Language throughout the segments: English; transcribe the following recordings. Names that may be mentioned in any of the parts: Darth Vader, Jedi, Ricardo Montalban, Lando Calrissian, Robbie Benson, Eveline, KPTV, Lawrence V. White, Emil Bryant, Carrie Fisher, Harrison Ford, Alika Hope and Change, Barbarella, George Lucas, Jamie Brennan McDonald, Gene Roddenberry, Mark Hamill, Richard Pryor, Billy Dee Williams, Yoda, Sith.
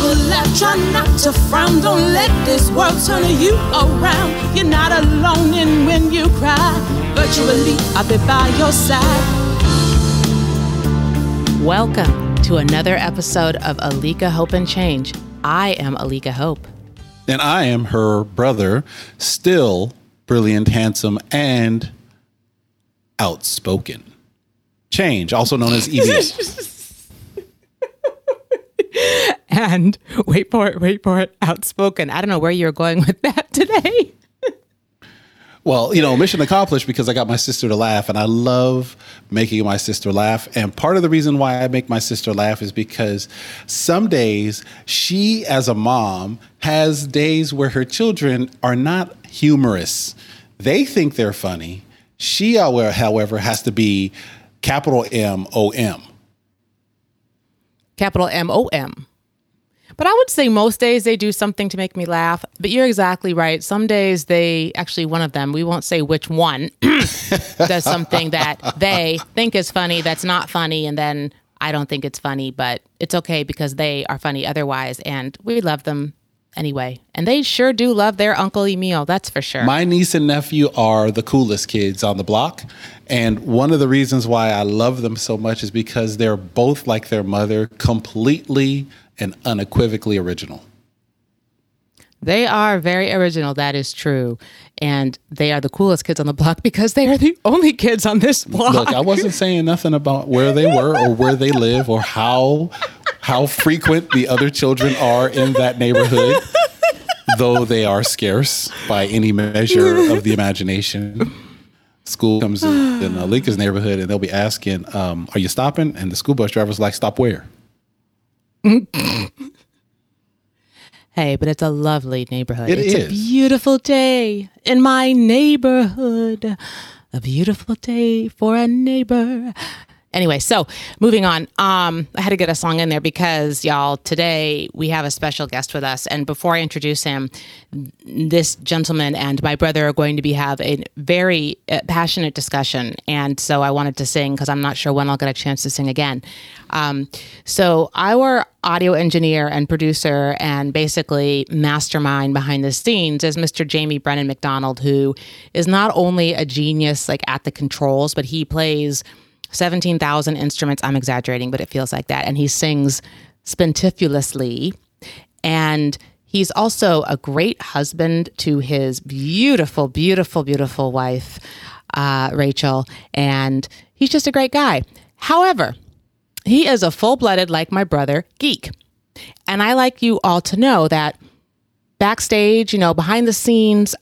will laugh, try not to frown. Don't let this world turn you around. You're not alone in when you cry. Virtually, I'll be by your side. Welcome to another episode of Alika Hope and Change. I am Alika Hope. And I am her brother, still brilliant, handsome, and outspoken. Change, also known as Eveline. And wait for it, outspoken. I don't know where you're going with that today. Well, you know, mission accomplished, because I got my sister to laugh, and I love making my sister laugh. And part of the reason why I make my sister laugh is because some days she, as a mom, has days where her children are not humorous. They think they're funny. She, however, has to be capital M-O-M. Capital M-O-M. But I would say most days they do something to make me laugh. But you're exactly right. Some days they, actually one of them, we won't say which one, does something that they think is funny that's not funny. And then I don't think it's funny, but it's okay because they are funny otherwise. And we love them anyway. And they sure do love their Uncle Emil, that's for sure. My niece and nephew are the coolest kids on the block. And one of the reasons why I love them so much is because they're both like their mother, completely and unequivocally original. They are very original, that is true. And they are the coolest kids on the block because they are the only kids on this block. Look, I wasn't saying nothing about where they were or where they live or how frequent the other children are in that neighborhood, though they are scarce by any measure of the imagination. School comes in Alika's neighborhood and they'll be asking, are you stopping? And the school bus driver's like, stop where? Hey, but it's a lovely neighborhood. It's a beautiful day in my neighborhood. A beautiful day for a neighbor. Anyway, so moving on. I had to get a song in there because, y'all, today we have a special guest with us. And before I introduce him, this gentleman and my brother are going to have a very passionate discussion. And so I wanted to sing because I'm not sure when I'll get a chance to sing again. So our audio engineer and producer and basically mastermind behind the scenes is Mr. Jamie Brennan McDonald, who is not only a genius like at the controls, but he plays 17,000 instruments. I'm exaggerating, but it feels like that. And he sings spentifulously. And he's also a great husband to his beautiful, beautiful, beautiful wife, Rachel. And he's just a great guy. However, he is a full-blooded, like my brother, geek. And I like you all to know that backstage, you know, behind the scenes,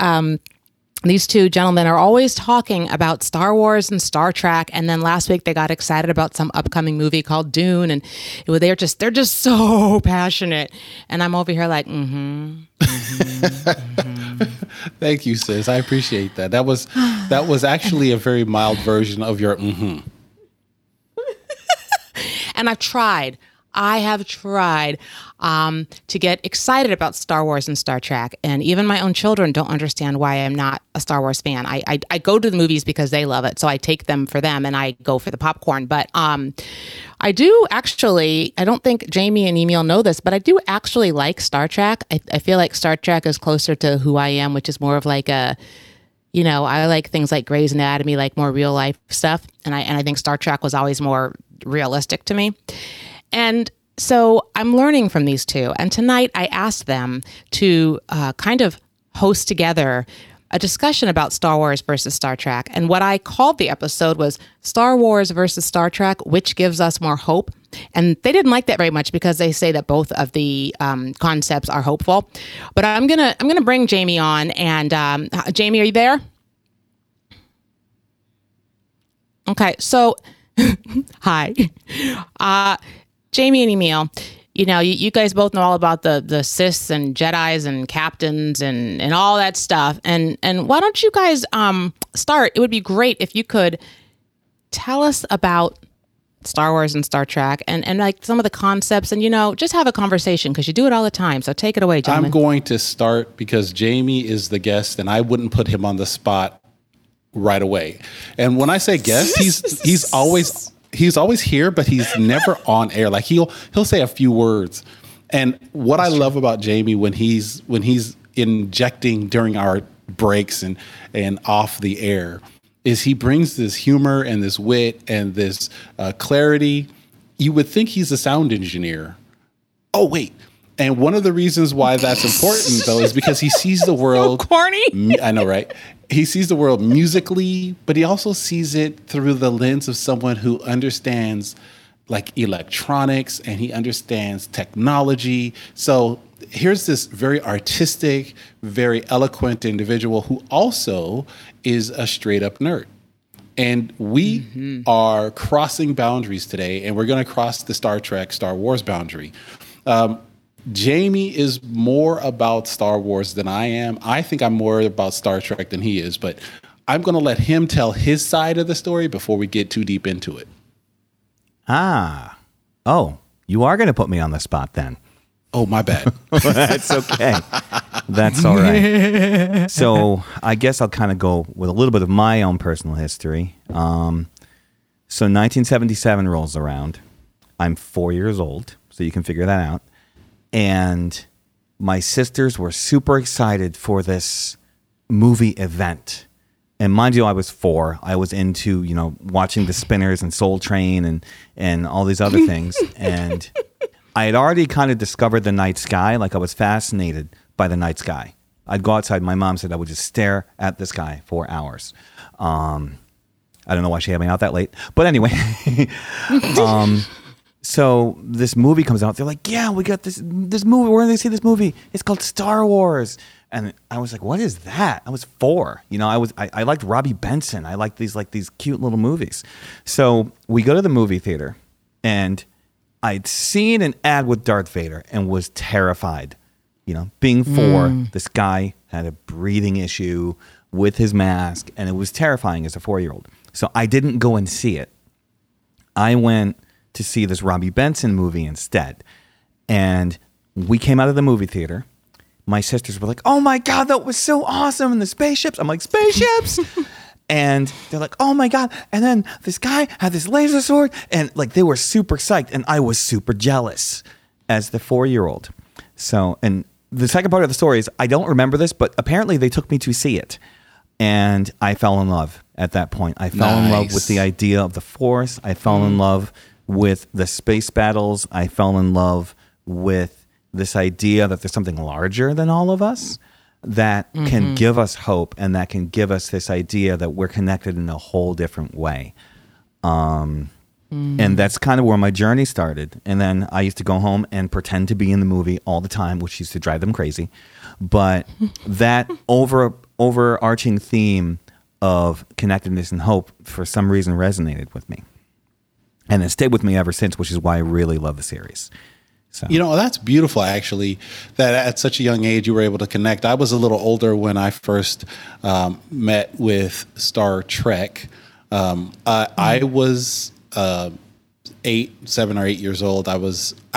these two gentlemen are always talking about Star Wars and Star Trek. And then last week they got excited about some upcoming movie called Dune. And they're just so passionate. And I'm over here like, Thank you, sis. I appreciate that. That was actually a very mild version of your mm-hmm. And I have tried to get excited about Star Wars and Star Trek. And even my own children don't understand why I'm not a Star Wars fan. I go to the movies because they love it. So I take them for them and I go for the popcorn. But I do actually, I don't think Jamie and Emil know this, but I do actually like Star Trek. I feel like Star Trek is closer to who I am, which is more of like a, you know, I like things like Grey's Anatomy, like more real life stuff. And I think Star Trek was always more realistic to me. And so I'm learning from these two. And tonight I asked them to kind of host together a discussion about Star Wars versus Star Trek. And what I called the episode was Star Wars versus Star Trek, which gives us more hope. And they didn't like that very much because they say that both of the concepts are hopeful. But I'm gonna bring Jamie on. And Jamie, are you there? Okay, so hi. Jamie and Emil, you know, you guys both know all about the Siths and Jedis and captains and all that stuff. And why don't you guys start? It would be great if you could tell us about Star Wars and Star Trek and like some of the concepts and, you know, just have a conversation because you do it all the time. So take it away, gentlemen. I'm going to start because Jamie is the guest and I wouldn't put him on the spot right away. And when I say guest, he's always here, but he's never on air. Like he'll say a few words And what I love about Jamie when he's injecting during our breaks and off the air is he brings this humor and this wit and this clarity. You would think he's a sound engineer. Oh, wait. And one of the reasons why that's important, though, is because he sees the world. So corny. I know, right? He sees the world musically, but he also sees it through the lens of someone who understands like electronics and he understands technology. So here's this very artistic, very eloquent individual who also is a straight up nerd. And we are crossing boundaries today, and we're going to cross the Star Trek, Star Wars boundary. Jamie is more about Star Wars than I am. I think I'm more about Star Trek than he is, but I'm going to let him tell his side of the story before we get too deep into it. Ah. Oh, you are going to put me on the spot then. Oh, my bad. That's okay. That's all right. So I guess I'll kind of go with a little bit of my own personal history. So 1977 rolls around. I'm 4 years old, so you can figure that out. And my sisters were super excited for this movie event. And mind you, I was four. I was into, you know, watching The Spinners and Soul Train and all these other things. And I had already kind of discovered the night sky. Like, I was fascinated by the night sky. I'd go outside. My mom said I would just stare at the sky for hours. I don't know why she had me out that late. But anyway. So this movie comes out. They're like, yeah, we got this movie. We're going to see this movie. It's called Star Wars. And I was like, what is that? I was four. You know, I liked Robbie Benson. I liked these cute little movies. So we go to the movie theater, and I'd seen an ad with Darth Vader and was terrified. You know, being four, this guy had a breathing issue with his mask, and it was terrifying as a four-year-old. So I didn't go and see it. I went to see this Robbie Benson movie instead. And we came out of the movie theater. My sisters were like, oh my God, that was so awesome. And the spaceships. I'm like, spaceships? And they're like, oh my God. And then this guy had this laser sword. And like, they were super psyched. And I was super jealous as the four-year-old. So, and the second part of the story is, I don't remember this, but apparently they took me to see it. And I fell in love at that point. I fell in love with the idea of the Force. I fell in love with the space battles. I fell in love with this idea that there's something larger than all of us that can give us hope, and that can give us this idea that we're connected in a whole different way. And that's kind of where my journey started. And then I used to go home and pretend to be in the movie all the time, which used to drive them crazy. But that overarching theme of connectedness and hope for some reason resonated with me. And it stayed with me ever since, which is why I really love the series. So. You know, that's beautiful, actually, that at such a young age you were able to connect. I was a little older when I first met with Star Trek. I was 7 or 8 years old. I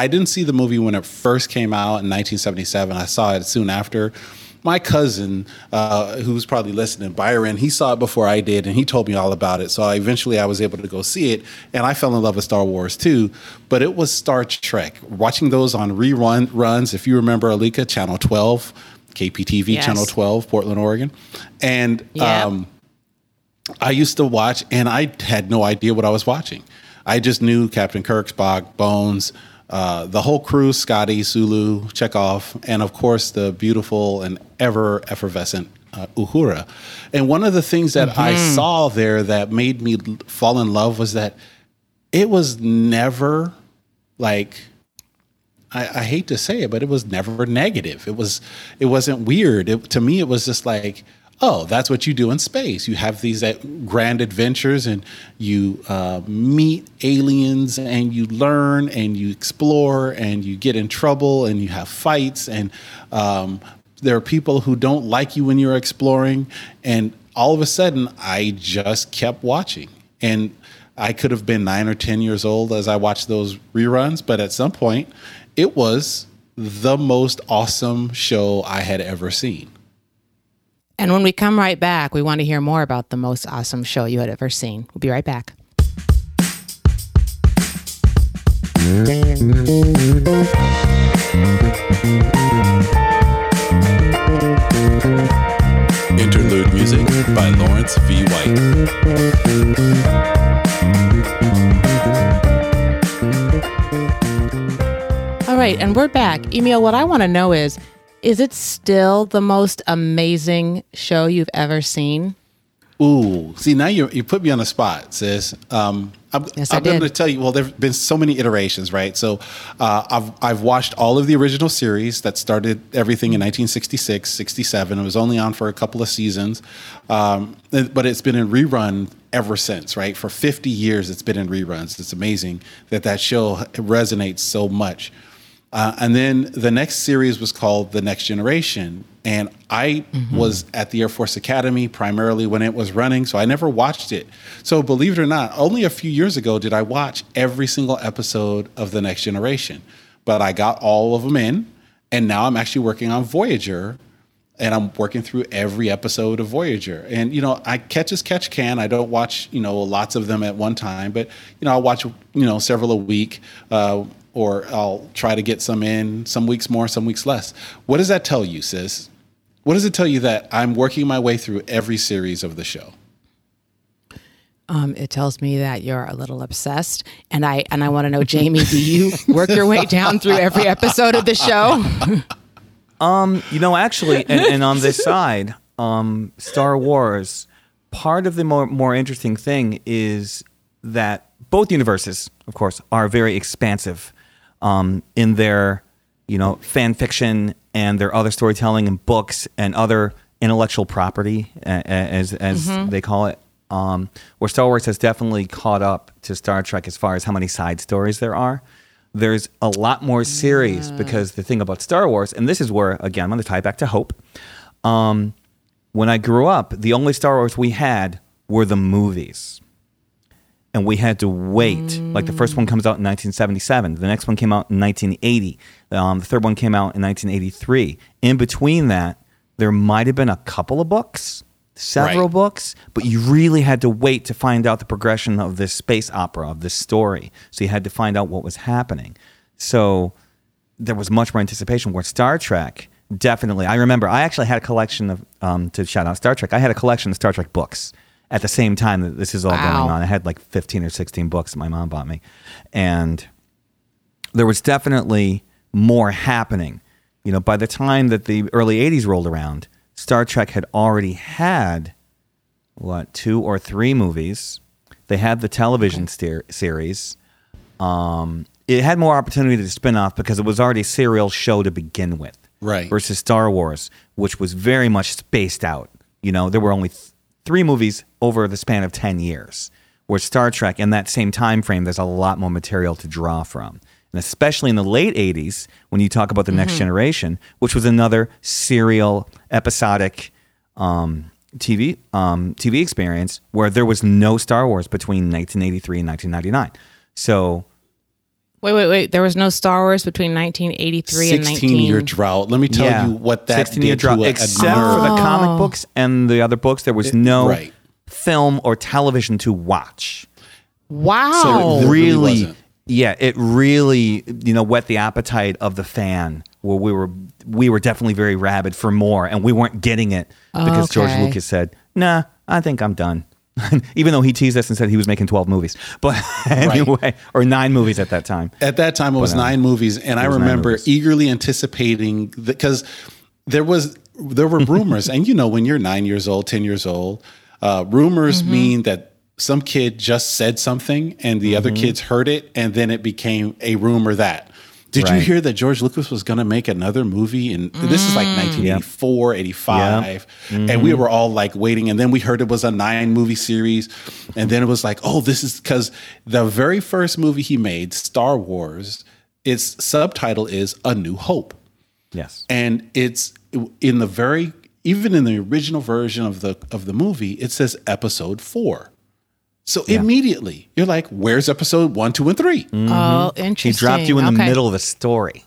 didn't see the movie when it first came out in 1977. I saw it soon after. My cousin, who's probably listening, Byron, he saw it before I did, and he told me all about it. So eventually I was able to go see it, and I fell in love with Star Wars too. But it was Star Trek. Watching those on reruns, if you remember, Alika, Channel 12, KPTV, yes. Channel 12, Portland, Oregon. And I used to watch, and I had no idea what I was watching. I just knew Captain Kirk, Spock, Bones, the whole crew, Scotty, Sulu, Chekhov, and of course the beautiful and ever effervescent Uhura. And one of the things that I saw there that made me fall in love was that it was never like, I hate to say it, but it was never negative. It wasn't weird. To me, it was just like, oh, that's what you do in space. You have these grand adventures, and you meet aliens, and you learn, and you explore, and you get in trouble, and you have fights, and there are people who don't like you when you're exploring. And all of a sudden, I just kept watching. And I could have been 9 or 10 years old as I watched those reruns, but at some point, it was the most awesome show I had ever seen. And when we come right back, we want to hear more about the most awesome show you had ever seen. We'll be right back. by Lawrence V. White. All right, and we're back. Emil, what I want to know is it still the most amazing show you've ever seen? Ooh, see, now you put me on the spot, sis. I'm going to tell you, well, there have been so many iterations, right? So I've watched all of the original series that started everything in 1966, 67. It was only on for a couple of seasons, but it's been in rerun ever since, right? For 50 years, it's been in reruns. It's amazing that show resonates so much. And then the next series was called The Next Generation. And I was at the Air Force Academy primarily when it was running, so I never watched it. So believe it or not, only a few years ago did I watch every single episode of The Next Generation. But I got all of them in, and now I'm actually working on Voyager, and I'm working through every episode of Voyager. And, I catch as catch can. I don't watch, lots of them at one time, but, I'll watch, several a week, or I'll try to get some in, some weeks more, some weeks less. What does that tell you, sis? What does it tell you that I'm working my way through every series of the show? It tells me that you're a little obsessed, and I want to know, Jamie, do you work your way down through every episode of the show? Actually, and on this side, Star Wars, part of the more interesting thing is that both universes, of course, are very expansive in their, fan fiction and their other storytelling and books and other intellectual property, as they call it. Where Star Wars has definitely caught up to Star Trek as far as how many side stories there are. There's a lot more series because the thing about Star Wars, and this is where, again, I'm going to tie back to Hope. When I grew up, the only Star Wars we had were the movies. And we had to wait. Like the first one comes out in 1977. The next one came out in 1980. The third one came out in 1983. In between that, there might have been a couple of books, several books, but you really had to wait to find out the progression of this space opera, of this story. So you had to find out what was happening. So there was much more anticipation. Where Star Trek, definitely. I remember I actually had a collection of, to shout out Star Trek, I had a collection of Star Trek books. At the same time that this is all going on, I had like 15 or 16 books that my mom bought me. And there was definitely more happening. By the time that the early 80s rolled around, Star Trek had already had, 2 or 3 movies. They had the television series. It had more opportunity to spin off because it was already a serial show to begin with. Right. Versus Star Wars, which was very much spaced out. There were only 3 movies over the span of 10 years, where Star Trek, in that same time frame, there's a lot more material to draw from. And especially in the late 80s, when you talk about The Next Generation, which was another serial, episodic TV experience where there was no Star Wars between 1983 and 1999. So... Wait. There was no Star Wars between 1983 and 16-year drought. Let me tell you what that 16-year drought. Except for the comic books and the other books, there was no film or television to watch. Wow. So it really whet the appetite of the fan, where we were definitely very rabid for more, and we weren't getting it because George Lucas said, "Nah, I think I'm done." Even though he teased us and said he was making 12 movies, but anyway, or 9 movies at that time. At that time, it was 9 movies, and I remember eagerly anticipating because there were rumors, and when you're 9 years old, 10 years old, rumors mean that some kid just said something, and the other kids heard it, and then it became a rumor that. Did you hear that George Lucas was going to make another movie? And this is like 1984, 85. Yep. Mm-hmm. And we were all like waiting. And then we heard it was a 9-movie series. And then it was like, this is because the very first movie he made, Star Wars, its subtitle is A New Hope. Yes. And it's even in the original version of the movie, it says Episode 4. So immediately, you're like, where's episode 1, 2, and 3? Mm-hmm. Oh, interesting. He dropped you in the middle of the story.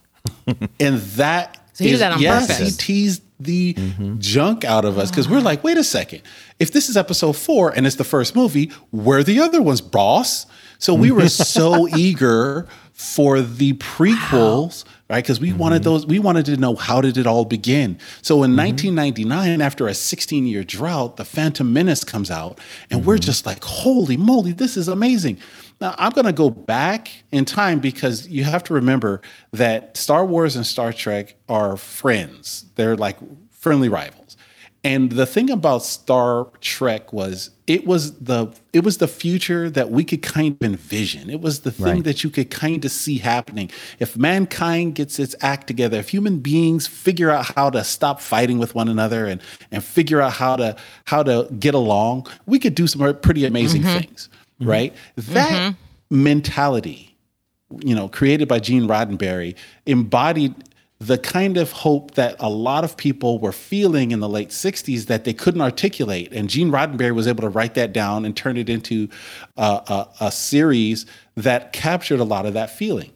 And that so is, that on purpose. He teased the junk out of us because we're like, wait a second. If this is episode 4 and it's the first movie, where are the other ones, boss? So we were so eager for the prequels, right? Because we wanted those. We wanted to know how did it all begin. So in 1999, after a 16-year drought, The Phantom Menace comes out, and we're just like, holy moly, this is amazing. Now, I'm going to go back in time because you have to remember that Star Wars and Star Trek are friends. They're like friendly rivals. And the thing about Star Trek was it was the future that we could kind of envision. It was the thing that you could kind of see happening. If mankind gets its act together, if human beings figure out how to stop fighting with one another and figure out how to get along, we could do some pretty amazing things, right? That mentality, created by Gene Roddenberry, embodied the kind of hope that a lot of people were feeling in the late 60s that they couldn't articulate. And Gene Roddenberry was able to write that down and turn it into a series that captured a lot of that feeling,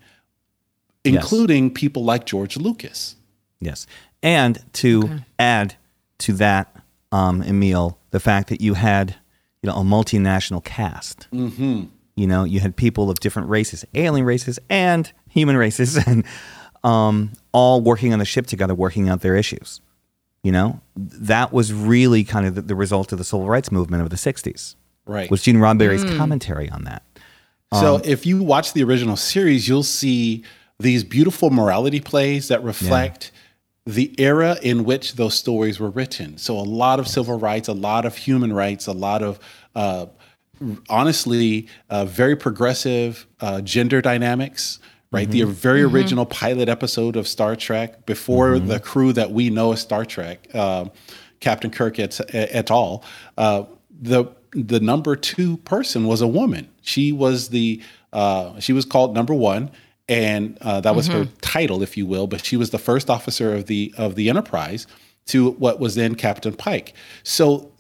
including people like George Lucas. Yes. And to add to that, Emil, the fact that you had a multinational cast. You had people of different races, alien races and human races, and all working on the ship together, working out their issues. That was really kind of the result of the civil rights movement of the 60s. Right. Was Gene Roddenberry's commentary on that. So if you watch the original series, you'll see these beautiful morality plays that reflect the era in which those stories were written. So a lot of civil rights, a lot of human rights, a lot of, very progressive gender dynamics, right? The very original pilot episode of Star Trek, before the crew that we know as Star Trek, Captain Kirk et al., the number two person was a woman. She was she was called number one. And that was her title, if you will, but she was the first officer of the Enterprise to what was then Captain Pike. So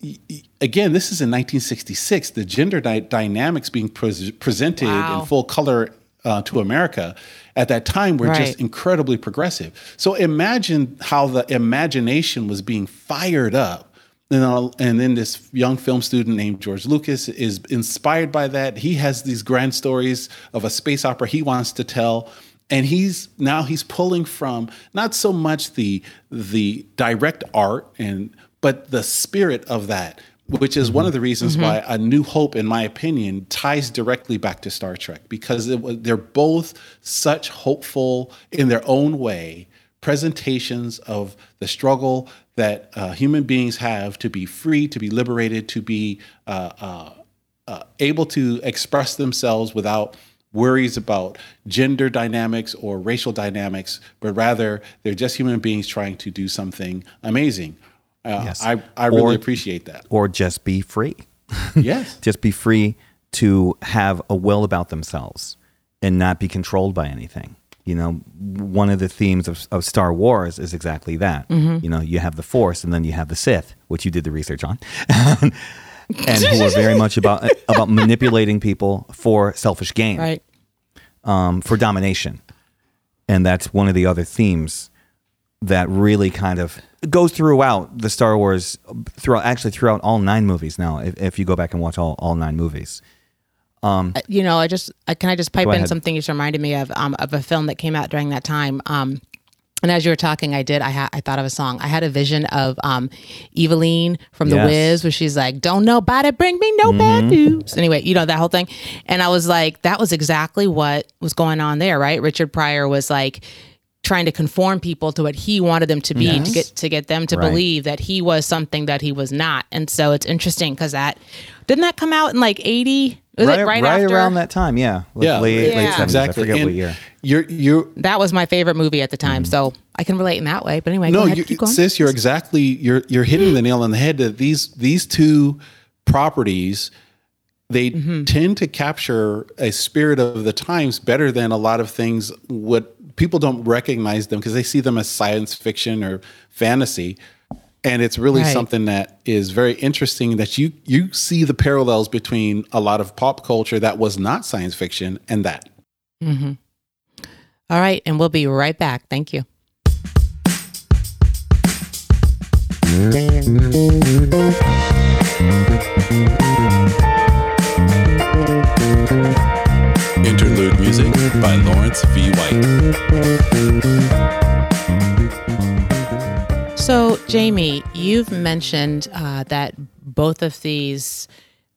again, this is in 1966, the gender dynamics being presented in full color to America at that time were just incredibly progressive. So imagine how the imagination was being fired up. And then this young film student named George Lucas is inspired by that. He has these grand stories of a space opera he wants to tell. And he's pulling from not so much the direct art, but the spirit of that, which is one of the reasons why A New Hope, in my opinion, ties directly back to Star Trek, because they're both such hopeful in their own way presentations of the struggle that human beings have to be free, to be liberated, to be able to express themselves without worries about gender dynamics or racial dynamics, but rather they're just human beings trying to do something amazing. I really appreciate that. Or just be free. Yes. Just be free to have a will about themselves and not be controlled by anything. One of the themes of Star Wars is exactly that. You have the Force, and then you have the Sith, which you did the research on, and who are very much about manipulating people for selfish gain, for domination. And that's one of the other themes that really kind of goes throughout the Star Wars, throughout all 9 movies now, if you go back and watch all 9 movies. I just pipe in something you just reminded me of a film that came out during that time. And as you were talking, I thought of a song. I had a vision of Eveline from The Wiz, where she's like, "Don't nobody bring me no bad news." Anyway, that whole thing. And I was like, that was exactly what was going on there, right? Richard Pryor was like trying to conform people to what he wanted them to be, to get them to believe that he was something that he was not. And so it's interesting because didn't that come out in like 80? Was it right after? Around that time, late 70s, exactly. I forget what year. That was my favorite movie at the time, so I can relate in that way. But anyway, keep going. Sis, you're exactly you're hitting the nail on the head. That these two properties, they tend to capture a spirit of the times better than a lot of things. What people don't recognize them because they see them as science fiction or fantasy. And it's really something that is very interesting that you see the parallels between a lot of pop culture that was not science fiction and that. All right. And we'll be right back. Thank you. Interlude music. by Lawrence V. White. So, Jamie, you've mentioned that both of these,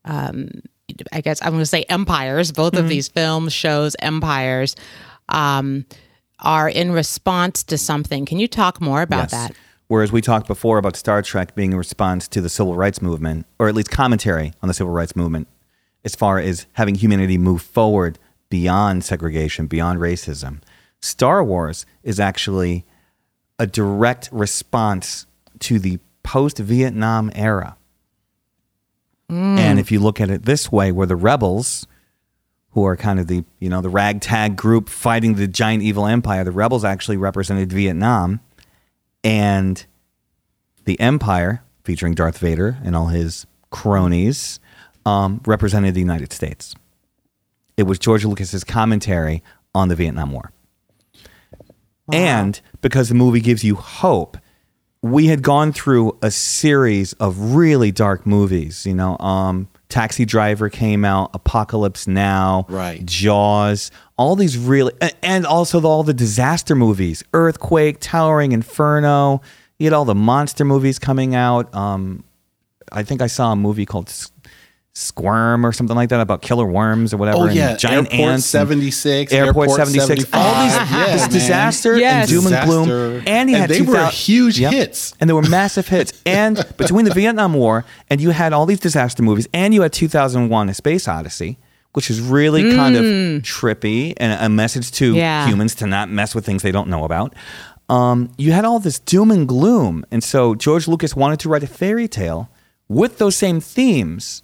I guess I'm going to say empires, both of these films, shows, empires, are in response to something. Can you talk more about that? Whereas we talked before about Star Trek being a response to the civil rights movement, or at least commentary on the civil rights movement, as far as having humanity move forward beyond segregation, beyond racism. Star Wars is actually a direct response to the post-Vietnam era. And if you look at it this way, where the rebels, who are kind of the, you know, the ragtag group fighting the giant evil empire, the rebels actually represented Vietnam, and the empire, featuring Darth Vader and all his cronies, represented the United States. It was George Lucas's commentary on the Vietnam War. Wow. And because the movie gives you hope, we had gone through a series of really dark movies, you know, Taxi Driver came out, Apocalypse Now, right. Jaws, all these really, and also all the disaster movies, Earthquake, Towering Inferno, you had all the monster movies coming out. I think I saw a movie called Squirm or something like that about killer worms or whatever. Oh, yeah. And giant Airport ants. Airport 76. All these disaster and doom and gloom. And they were huge hits. And they were massive hits. And between the Vietnam War and you had all these disaster movies and you had 2001 A Space Odyssey, which is really kind of trippy and a message to humans to not mess with things they don't know about. You had all this doom and gloom. And so George Lucas wanted to write a fairy tale with those same themes,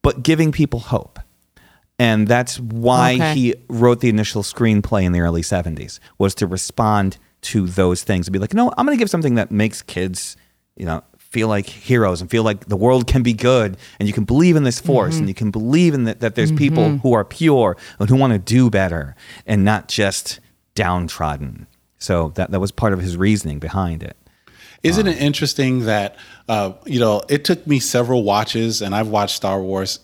but giving people hope. And that's why he wrote the initial screenplay in the early 70s, was to respond to those things and be like, no, I'm going to give something that makes kids, you know, feel like heroes and feel like the world can be good and you can believe in this force and you can believe in that there's people who are pure and who want to do better and not just downtrodden. So that was part of his reasoning behind it. Isn't it interesting that, you know, it took me several watches and I've watched Star Wars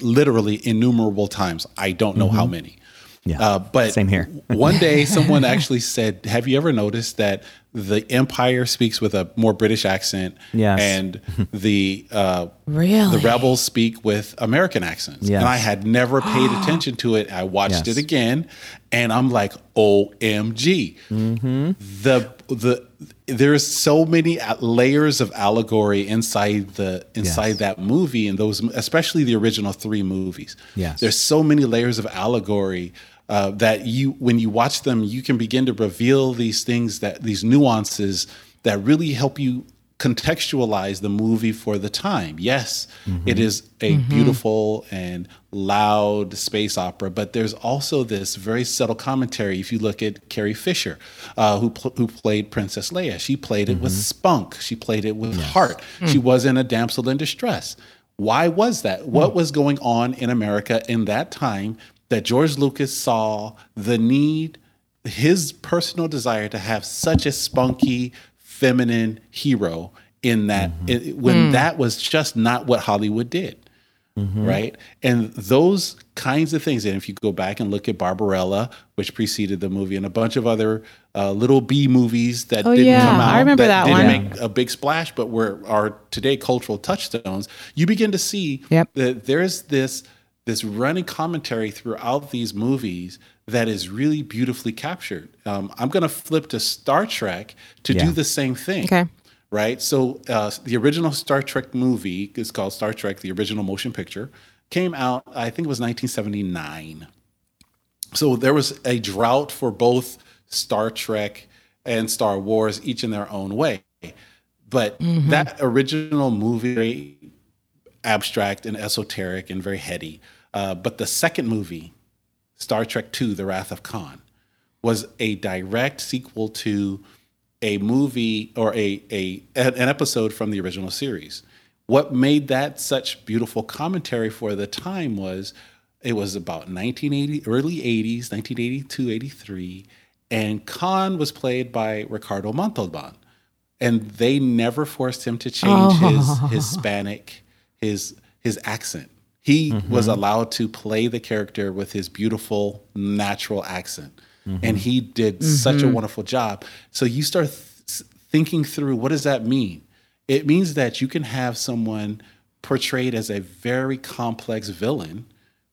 literally innumerable times. I don't know how many. Yeah, but same here. One day someone actually said, have you ever noticed that the Empire speaks with a more British accent and the rebels speak with American accents? Yes. And I had never paid attention to it. I watched it again and I'm like, OMG. There's so many layers of allegory inside that movie, and those, especially the original three movies. Yes. There's so many layers of allegory that when you watch them, you can begin to reveal these things, these nuances that really help you contextualize the movie for the time. Yes, it is a beautiful and loud space opera, but there's also this very subtle commentary. If you look at Carrie Fisher, who played Princess Leia, she played it with spunk. She played it with heart. She wasn't a damsel in distress. Why was that? What was going on in America in that time that George Lucas saw the need, his personal desire to have such a spunky, feminine hero in that that was just not what Hollywood did, right? And those kinds of things. And if you go back and look at Barbarella, which preceded the movie, and a bunch of other little B movies that didn't come out, I remember that didn't make a big splash, but are today cultural touchstones. You begin to see that there's this running commentary throughout these movies that is really beautifully captured. I'm going to flip to Star Trek to do the same thing. Okay. Right? So the original Star Trek movie is called Star Trek, the original motion picture, came out, I think it was 1979. So there was a drought for both Star Trek and Star Wars, each in their own way. But that original movie, abstract and esoteric and very heady. But the second movie, Star Trek II, The Wrath of Khan, was a direct sequel to a movie or an episode from the original series. What made that such beautiful commentary for the time was it was about 1980, early 80s, 1982, 83, and Khan was played by Ricardo Montalban. And they never forced him to change his Hispanic, his accent. He was allowed to play the character with his beautiful, natural accent. And he did such a wonderful job. So you start thinking through, what does that mean? It means that you can have someone portrayed as a very complex villain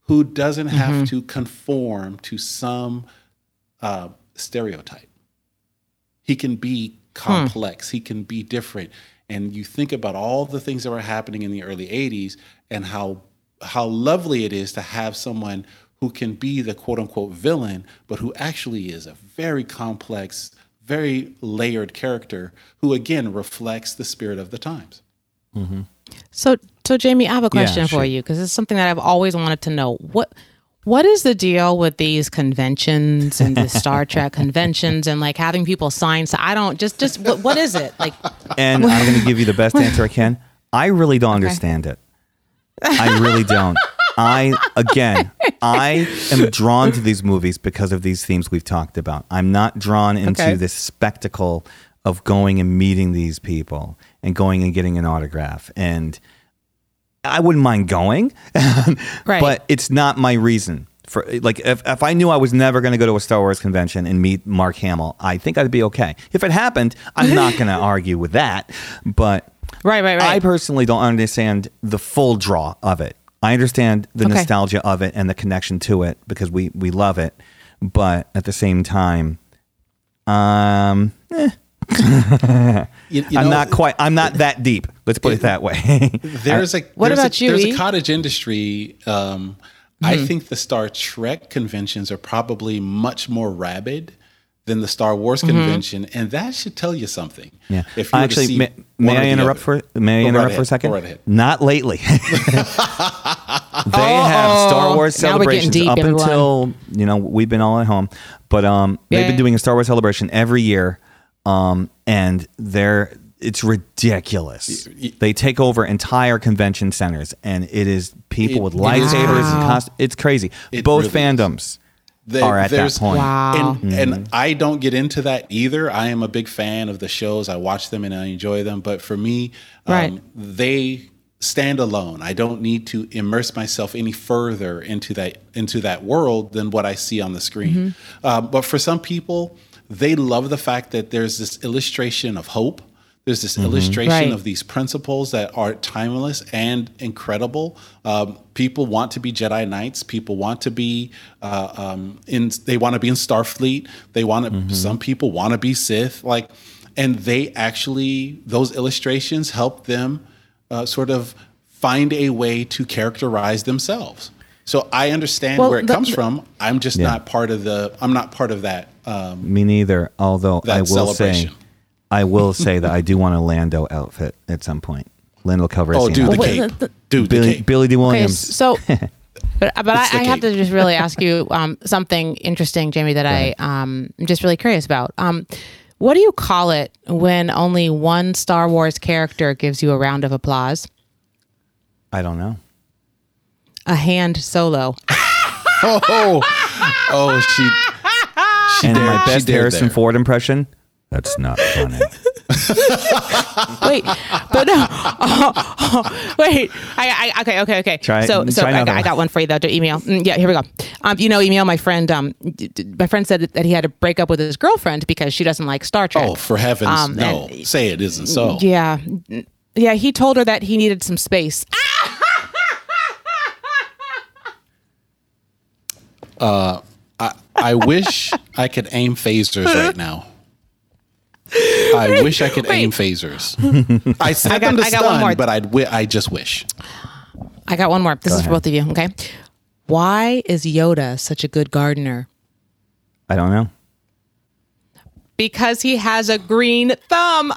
who doesn't have to conform to some stereotype. He can be complex. He can be different. And you think about all the things that were happening in the early 80s and how lovely it is to have someone who can be the quote-unquote villain, but who actually is a very complex, very layered character who, again, reflects the spirit of the times. Mm-hmm. So Jamie, I have a question for you, because it's something that I've always wanted to know. What is the deal with these conventions and the Star Trek conventions and like having people sign? So I don't just what is it like? And I'm going to give you the best answer I can. I really don't understand it. I really don't. I am drawn to these movies because of these themes we've talked about. I'm not drawn into this spectacle of going and meeting these people and going and getting an autograph. And I wouldn't mind going, but it's not my reason for. Like, if I knew I was never going to go to a Star Wars convention and meet Mark Hamill, I think I'd be okay. If it happened, I'm not going to argue with that. But I personally don't understand the full draw of it. I understand the nostalgia of it and the connection to it because we love it, but at the same time, I'm not that deep. Let's put it that way. There's a cottage industry. I think the Star Trek conventions are probably much more rabid than the Star Wars convention, and that should tell you something. Yeah. If you actually, may I interrupt for a second? Go right ahead. Not lately. They have Star Wars celebrations up until we've been all at home, but they've been doing a Star Wars celebration every year. And it's ridiculous. They take over entire convention centers, and it is people with lightsabers and costumes. It's crazy. Both fandoms are at that point. Wow. And I don't get into that either. I am a big fan of the shows. I watch them and I enjoy them. But for me, they stand alone. I don't need to immerse myself any further into that world than what I see on the screen. But for some people, they love the fact that there's this illustration of hope. There's this illustration of these principles that are timeless and incredible. People want to be Jedi Knights. People want to be They want to be in Starfleet. They want to. Some people want to be Sith. And they actually, those illustrations help them sort of find a way to characterize themselves. So I understand where it comes from. I'm just I'm not part of that. Me neither. Although I will say that I do want a Lando outfit at some point. Lando Calrissian. Oh, the cape. Billy Dee Williams. Okay, so, but I have to just really ask you something interesting, Jamie, that I'm just really curious about. What do you call it when only one Star Wars character gives you a round of applause? I don't know. A hand solo. She and my best Harrison Ford impression. That's not funny. Wait. Okay. I got one for you though. To Emil. Yeah, here we go. Emil, my friend said that he had to break up with his girlfriend because she doesn't like Star Trek. Oh, for heavens, no! Say it isn't so. Yeah. He told her that he needed some space. I wish I could aim phasers right now. Aim phasers. I said I got them to stun, but I just wish. I got one more. This is for both of you, okay? Why is Yoda such a good gardener? I don't know. Because he has a green thumb.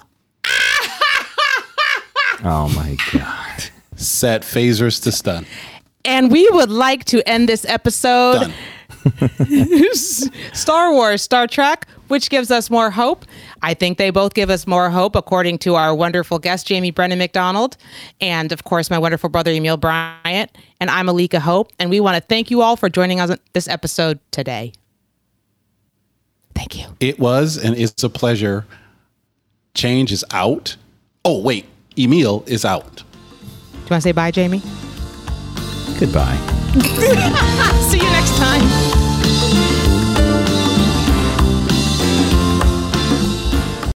Oh, my God. Set phasers to stun. And we would like to end this episode... Done. Star Wars, Star Trek, which gives us more hope. I think they both give us more hope, according to our wonderful guest, Jamie Brennan McDonald, and of course, my wonderful brother, Emil Bryant, and I'm Alika Hope, and we want to thank you all for joining us on this episode today. Thank you. It was, and it's a pleasure. Change is out. Oh, wait, Emil is out. Do you want to say bye, Jamie? Goodbye. See you next time.